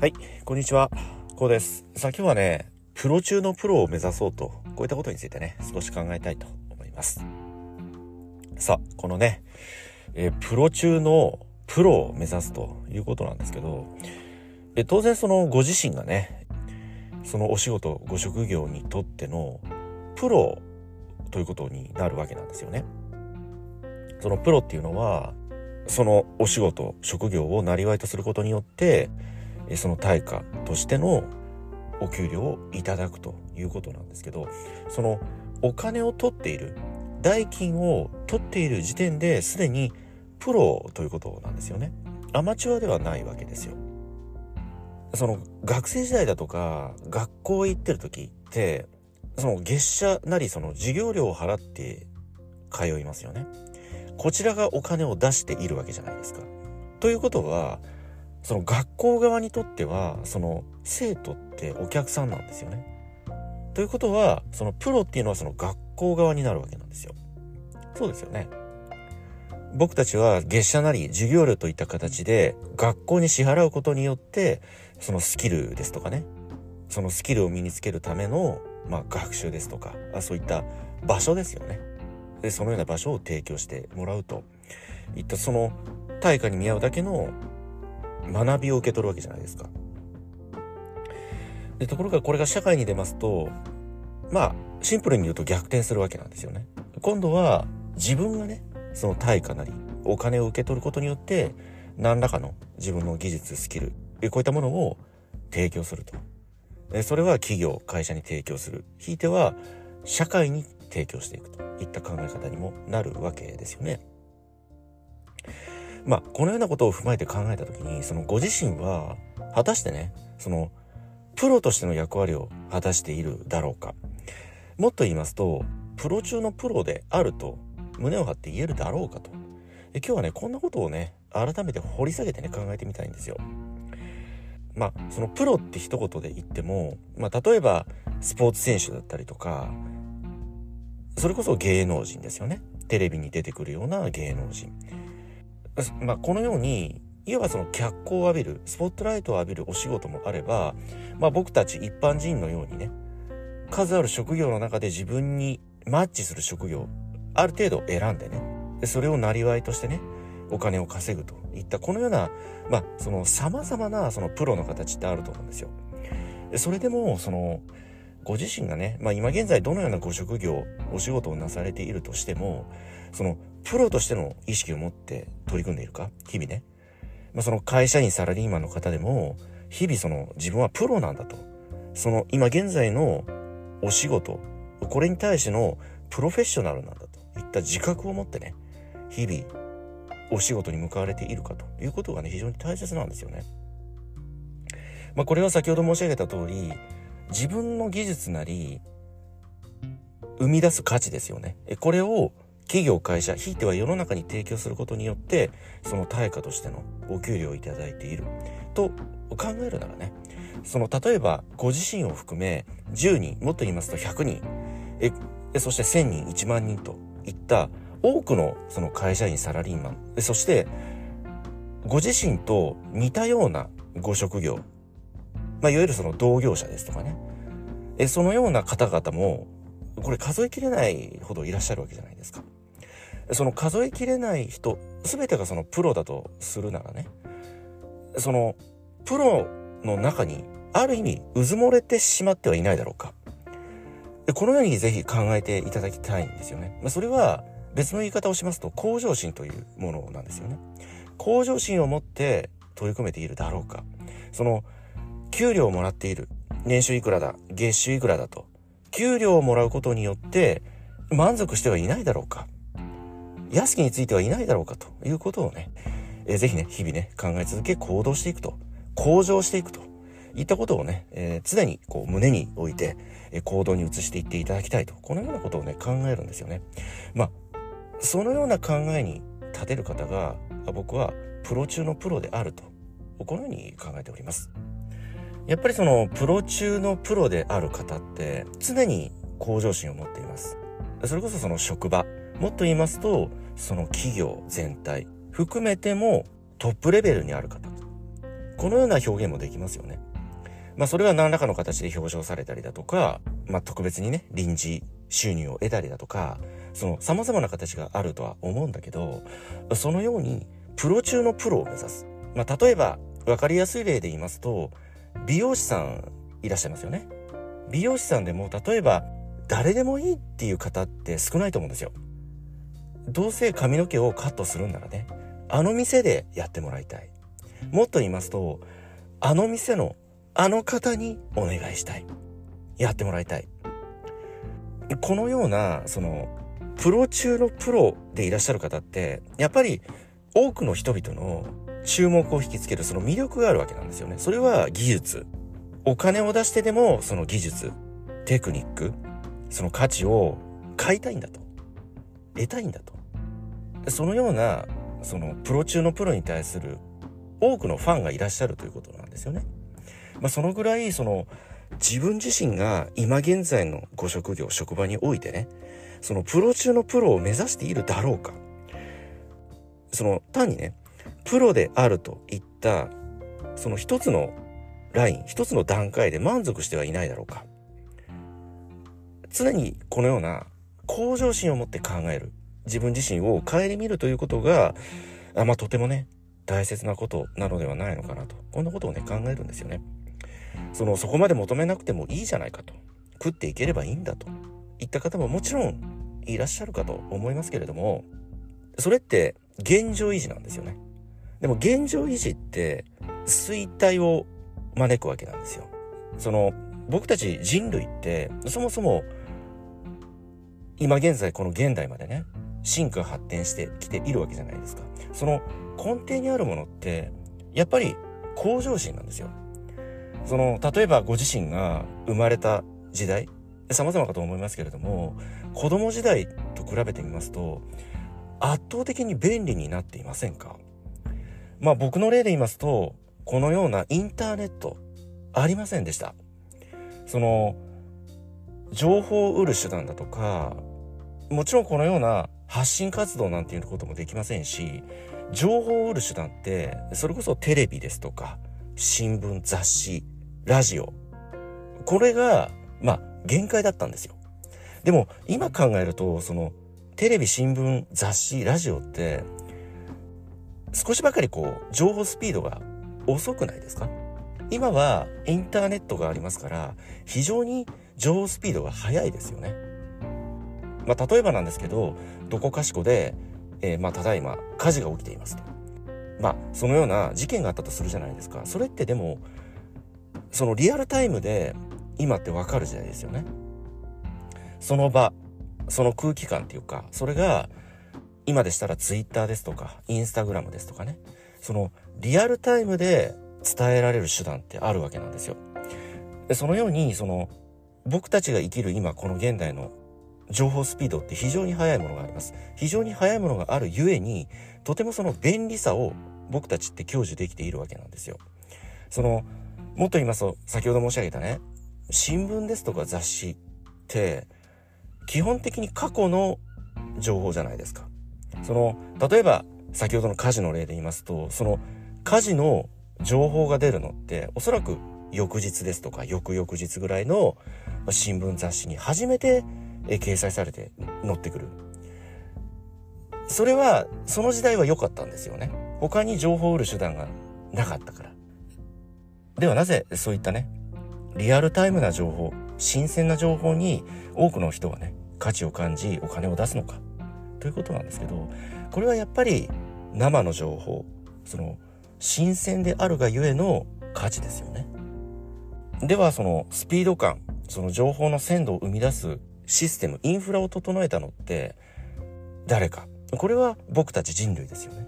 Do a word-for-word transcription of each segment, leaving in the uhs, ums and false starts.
はい、こんにちは、こうです。さあ今日はね、プロ中のプロを目指そうと、こういったことについてね、少し考えたいと思います。さあこのね、えー、プロ中のプロを目指すということなんですけど、え当然そのご自身がね、そのお仕事、ご職業にとってのプロということになるわけなんですよね。そのプロっていうのは、そのお仕事、職業を生業とすることによって、その対価としてのお給料をいただくということなんですけど、そのお金を取っている、代金を取っている時点ですでにプロということなんですよね。アマチュアではないわけですよ。その学生時代だとか学校へ行ってる時って、その月謝なりその授業料を払って通いますよね。こちらがお金を出しているわけじゃないですか。ということは、その学校側にとってはその生徒ってお客さんなんですよね。ということは、そのプロっていうのはその学校側になるわけなんですよ。そうですよね。僕たちは月謝なり授業料といった形で学校に支払うことによって、そのスキルですとかね、そのスキルを身につけるための、まあ、学習ですとか、そういった場所ですよね。でそのような場所を提供してもらうといった、その対価に見合うだけの学びを受け取るわけじゃないですか。でところがこれが社会に出ますと、まあシンプルに言うと逆転するわけなんですよね。今度は自分がね、その対価なりお金を受け取ることによって、何らかの自分の技術、スキル、こういったものを提供すると、それは企業、会社に提供する、ひいては社会に提供していくといった考え方にもなるわけですよね。まあこのようなことを踏まえて考えたときに、そのご自身は果たしてね、そのプロとしての役割を果たしているだろうか、もっと言いますとプロ中のプロであると胸を張って言えるだろうかと、今日はねこんなことをね改めて掘り下げてね考えてみたいんですよ。まあそのプロって一言で言っても、まあ例えばスポーツ選手だったりとか、それこそ芸能人ですよね。テレビに出てくるような芸能人、まあこのようにいわばその脚光を浴びる、スポットライトを浴びるお仕事もあれば、まあ僕たち一般人のようにね、数ある職業の中で自分にマッチする職業、ある程度選んでね、それをなりわいとしてね、お金を稼ぐといった、このような、まあその様々なそのプロの形ってあると思うんですよ。それでもそのご自身がね、まあ今現在どのようなご職業、お仕事をなされているとしても、そのプロとしての意識を持って取り組んでいるか、日々ね、まあその会社員、サラリーマンの方でも日々その自分はプロなんだと、その今現在のお仕事、これに対してのプロフェッショナルなんだといった自覚を持ってね、日々お仕事に向かわれているかということがね、非常に大切なんですよね。まあこれは先ほど申し上げた通り、自分の技術なり生み出す価値ですよね。これを企業、会社、ひいては世の中に提供することによって、その対価としてのお給料をいただいていると考えるならね、その例えばご自身を含めじゅうにん、もっと言いますとひゃくにん、えそしてせんにん、いちまんにんといった多くのその会社員、サラリーマン、そしてご自身と似たようなご職業、まあいわゆるその同業者ですとかね、えそのような方々もこれ数えきれないほどいらっしゃるわけじゃないですか。その数えきれない人全てがそのプロだとするならね、そのプロの中にある意味うずもれてしまってはいないだろうか。このようにぜひ考えていただきたいんですよね。まあ、それは別の言い方をしますと、向上心というものなんですよね。向上心を持って取り組めているだろうか。その給料をもらっている、年収いくらだ、月収いくらだと給料をもらうことによって満足してはいないだろうか、安きについてはいないだろうかということをね、えー、ぜひね日々ね考え続け、行動していくと、向上していくといったことをね、えー、常にこう胸に置いて、えー、行動に移していっていただきたいと、このようなことをね考えるんですよね。まあそのような考えに立てる方が、僕はプロ中のプロであると、このように考えております。やっぱりそのプロ中のプロである方って常に向上心を持っています。それこそその職場、もっと言いますとその企業全体含めてもトップレベルにある方、このような表現もできますよね。まあ、それは何らかの形で表彰されたりだとか、まあ、特別にね臨時収入を得たりだとか、その様々な形があるとは思うんだけど、そのようにプロ中のプロを目指す。まあ、例えば分かりやすい例で言いますと、美容師さんいらっしゃいますよね。美容師さんでも例えば誰でもいいっていう方って少ないと思うんですよ。どうせ髪の毛をカットするんならね、あの店でやってもらいたい。もっと言いますと、あの店のあの方にお願いしたい、やってもらいたい。このようなそのプロ中のプロでいらっしゃる方って、やっぱり多くの人々の注目を引きつけるその魅力があるわけなんですよね。それは技術、お金を出してでもその技術、テクニック、その価値を買いたいんだと、得たいんだと、そのようなそのプロ中のプロに対する多くのファンがいらっしゃるということなんですよね。まあ、そのぐらいその自分自身が今現在のご職業、職場においてね、そのプロ中のプロを目指しているだろうか。その単にね、プロであるといったその一つのライン、一つの段階で満足してはいないだろうか。常にこのような向上心を持って考える、自分自身を顧みるということが、あ、まあ、とてもね大切なことなのではないのかなと、こんなことをね考えるんですよね。そのそこまで求めなくてもいいじゃないかと、食っていければいいんだといった方ももちろんいらっしゃるかと思いますけれども、それって現状維持なんですよね。でも現状維持って衰退を招くわけなんですよ。その僕たち人類ってそもそも今現在この現代までね進化発展してきているわけじゃないですか。その根底にあるものってやっぱり向上心なんですよ。その例えばご自身が生まれた時代、様々かと思いますけれども、子供時代と比べてみますと圧倒的に便利になっていませんか。まあ僕の例で言いますと、このようなインターネットありませんでした。その情報を得る手段だとか、もちろんこのような発信活動なんていうこともできませんし、情報を得る手段ってそれこそテレビですとか新聞、雑誌、ラジオ、これがまあ限界だったんですよ。でも今考えると、そのテレビ、新聞、雑誌、ラジオって少しばかりこう情報スピードが遅くないですか。今はインターネットがありますから非常に情報スピードが速いですよね。まあ、例えばなんですけど、どこかしこで、えー、まあただいま火事が起きていますと、まあそのような事件があったとするじゃないですか。それってでもそのリアルタイムで今ってわかる時代ですよね。その場、その空気感っていうか、それが今でしたらツイッターですとかインスタグラムですとかね、そのリアルタイムで伝えられる手段ってあるわけなんですよ。でそのようにその僕たちが生きる今この現代の情報スピードって非常に速いものがあります。非常に速いものがあるゆえに、とてもその便利さを僕たちって享受できているわけなんですよ。そのもっと言いますと、先ほど申し上げたね新聞ですとか雑誌って基本的に過去の情報じゃないですか。その例えば先ほどの火事の例で言いますと、その火事の情報が出るのっておそらく翌日ですとか翌々日ぐらいの新聞雑誌に初めて掲載されて載ってくる。それはその時代は良かったんですよね。他に情報を得る手段がなかったから。ではなぜそういったねリアルタイムな情報、新鮮な情報に多くの人がね価値を感じお金を出すのかということなんですけど、これはやっぱり生の情報、その新鮮であるがゆえの価値ですよね。ではそのスピード感、その情報の鮮度を生み出すシステム、インフラを整えたのって誰か。これは僕たち人類ですよね。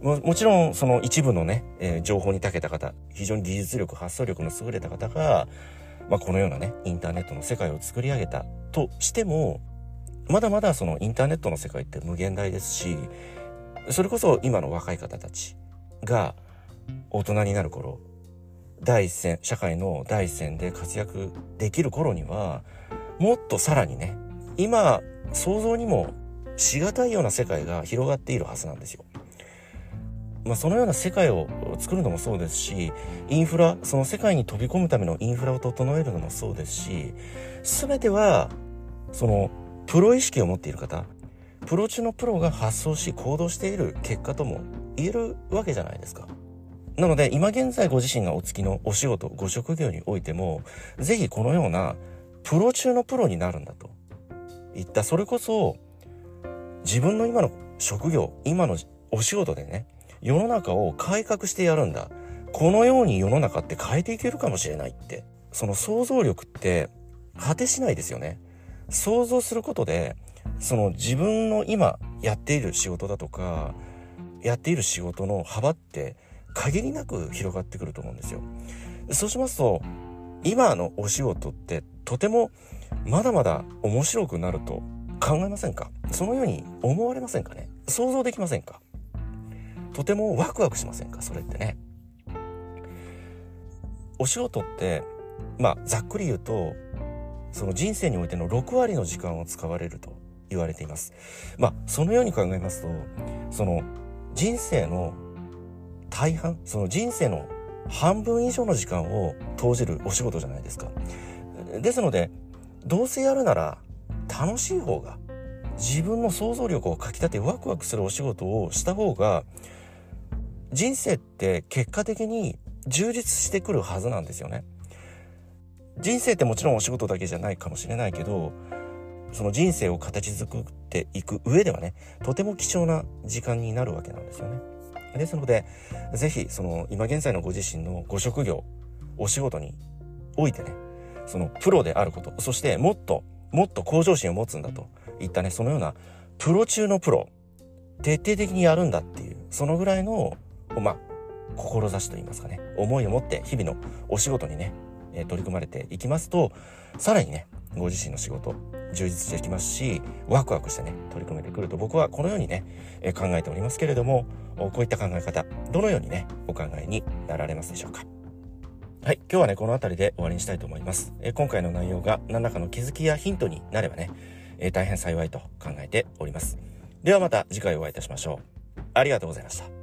も, もちろんその一部のね、えー、情報に長けた方、非常に技術力、発想力の優れた方が、まあ、このようなねインターネットの世界を作り上げたとしても、まだまだそのインターネットの世界って無限大ですし、それこそ今の若い方たちが大人になる頃、第一線、社会の第一線で活躍できる頃にはもっとさらにね、今想像にもしがたいような世界が広がっているはずなんですよ。まあ、そのような世界を作るのもそうですし、インフラ、その世界に飛び込むためのインフラを整えるのもそうですし、全てはそのプロ意識を持っている方、プロ中のプロが発想し行動している結果とも言えるわけじゃないですか。なので今現在ご自身がお付きのお仕事、ご職業においても、ぜひこのようなプロ中のプロになるんだといった、それこそ自分の今の職業、今のお仕事でね、世の中を改革してやるんだ、このように世の中って変えていけるかもしれないって、その想像力って果てしないですよね。想像することで、その自分の今やっている仕事だとか、やっている仕事の幅って限りなく広がってくると思うんですよ。そうしますと今のお仕事ってとてもまだまだ面白くなると考えませんか？そのように思われませんかね？想像できませんか？とてもワクワクしませんか？それってね、お仕事ってまあざっくり言うと、その人生においてのろくわりの時間を使われると言われています。まあそのように考えますと、その人生の大半、その人生の半分以上の時間を投じるお仕事じゃないですか。ですのでどうせやるなら楽しい方が、自分の想像力をかきたてワクワクするお仕事をした方が、人生って結果的に充実してくるはずなんですよね。人生ってもちろんお仕事だけじゃないかもしれないけど、その人生を形作っていく上ではね、とても貴重な時間になるわけなんですよね。ですのでぜひその今現在のご自身のご職業、お仕事においてね、そのプロであること、そしてもっともっと向上心を持つんだといったね、そのようなプロ中のプロ、徹底的にやるんだっていう、そのぐらいのまあ志といいますかね、思いを持って日々のお仕事にね取り組まれていきますと、さらにねご自身の仕事充実してきますし、ワクワクしてね取り組めてくると僕はこのようにね考えておりますけれども、こういった考え方どのようにねお考えになられますでしょうか。はい、今日はねこの辺りで終わりにしたいと思います。え今回の内容が何らかの気づきやヒントになればね、え大変幸いと考えております。ではまた次回お会いいたしましょう。ありがとうございました。